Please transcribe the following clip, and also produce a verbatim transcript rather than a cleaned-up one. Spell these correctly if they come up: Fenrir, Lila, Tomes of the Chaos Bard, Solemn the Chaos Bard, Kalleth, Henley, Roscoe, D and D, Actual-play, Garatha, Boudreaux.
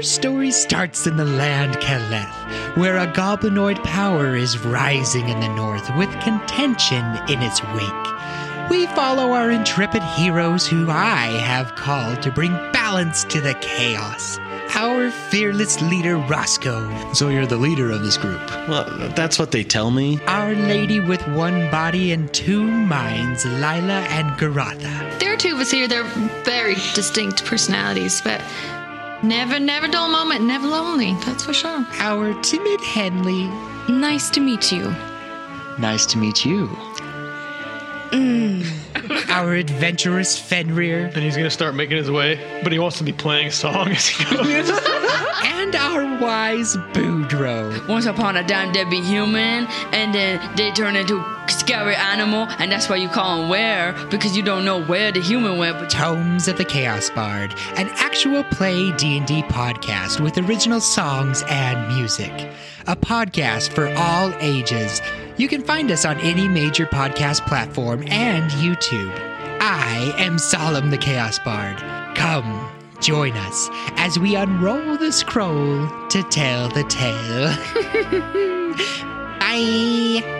Our story starts in the land Kalleth, where a goblinoid power is rising in the north with contention in its wake. We follow our intrepid heroes who I have called to bring balance to the chaos. Our fearless leader, Roscoe. So you're the leader of this group? Well, that's what they tell me. Our lady with one body and two minds, Lila and Garatha. There are two of us here. They're very distinct personalities, but never, never dull moment, never lonely. That's for sure. Our timid Henley. Nice to meet you. Nice to meet you. Mm. Our adventurous Fenrir. And he's going to start making his way, but he wants to be playing a song as he goes. And our wise Boudreaux. Once upon a time, they'd be human, and then they turn into scary animal, and that's why you call them were, because you don't know where the human went. But Tomes of the Chaos Bard, an actual play D and D podcast with original songs and music. A podcast for all ages. You can find us on any major podcast platform and YouTube. I am Solemn the Chaos Bard. Come, join us as we unroll the scroll to tell the tale. Bye.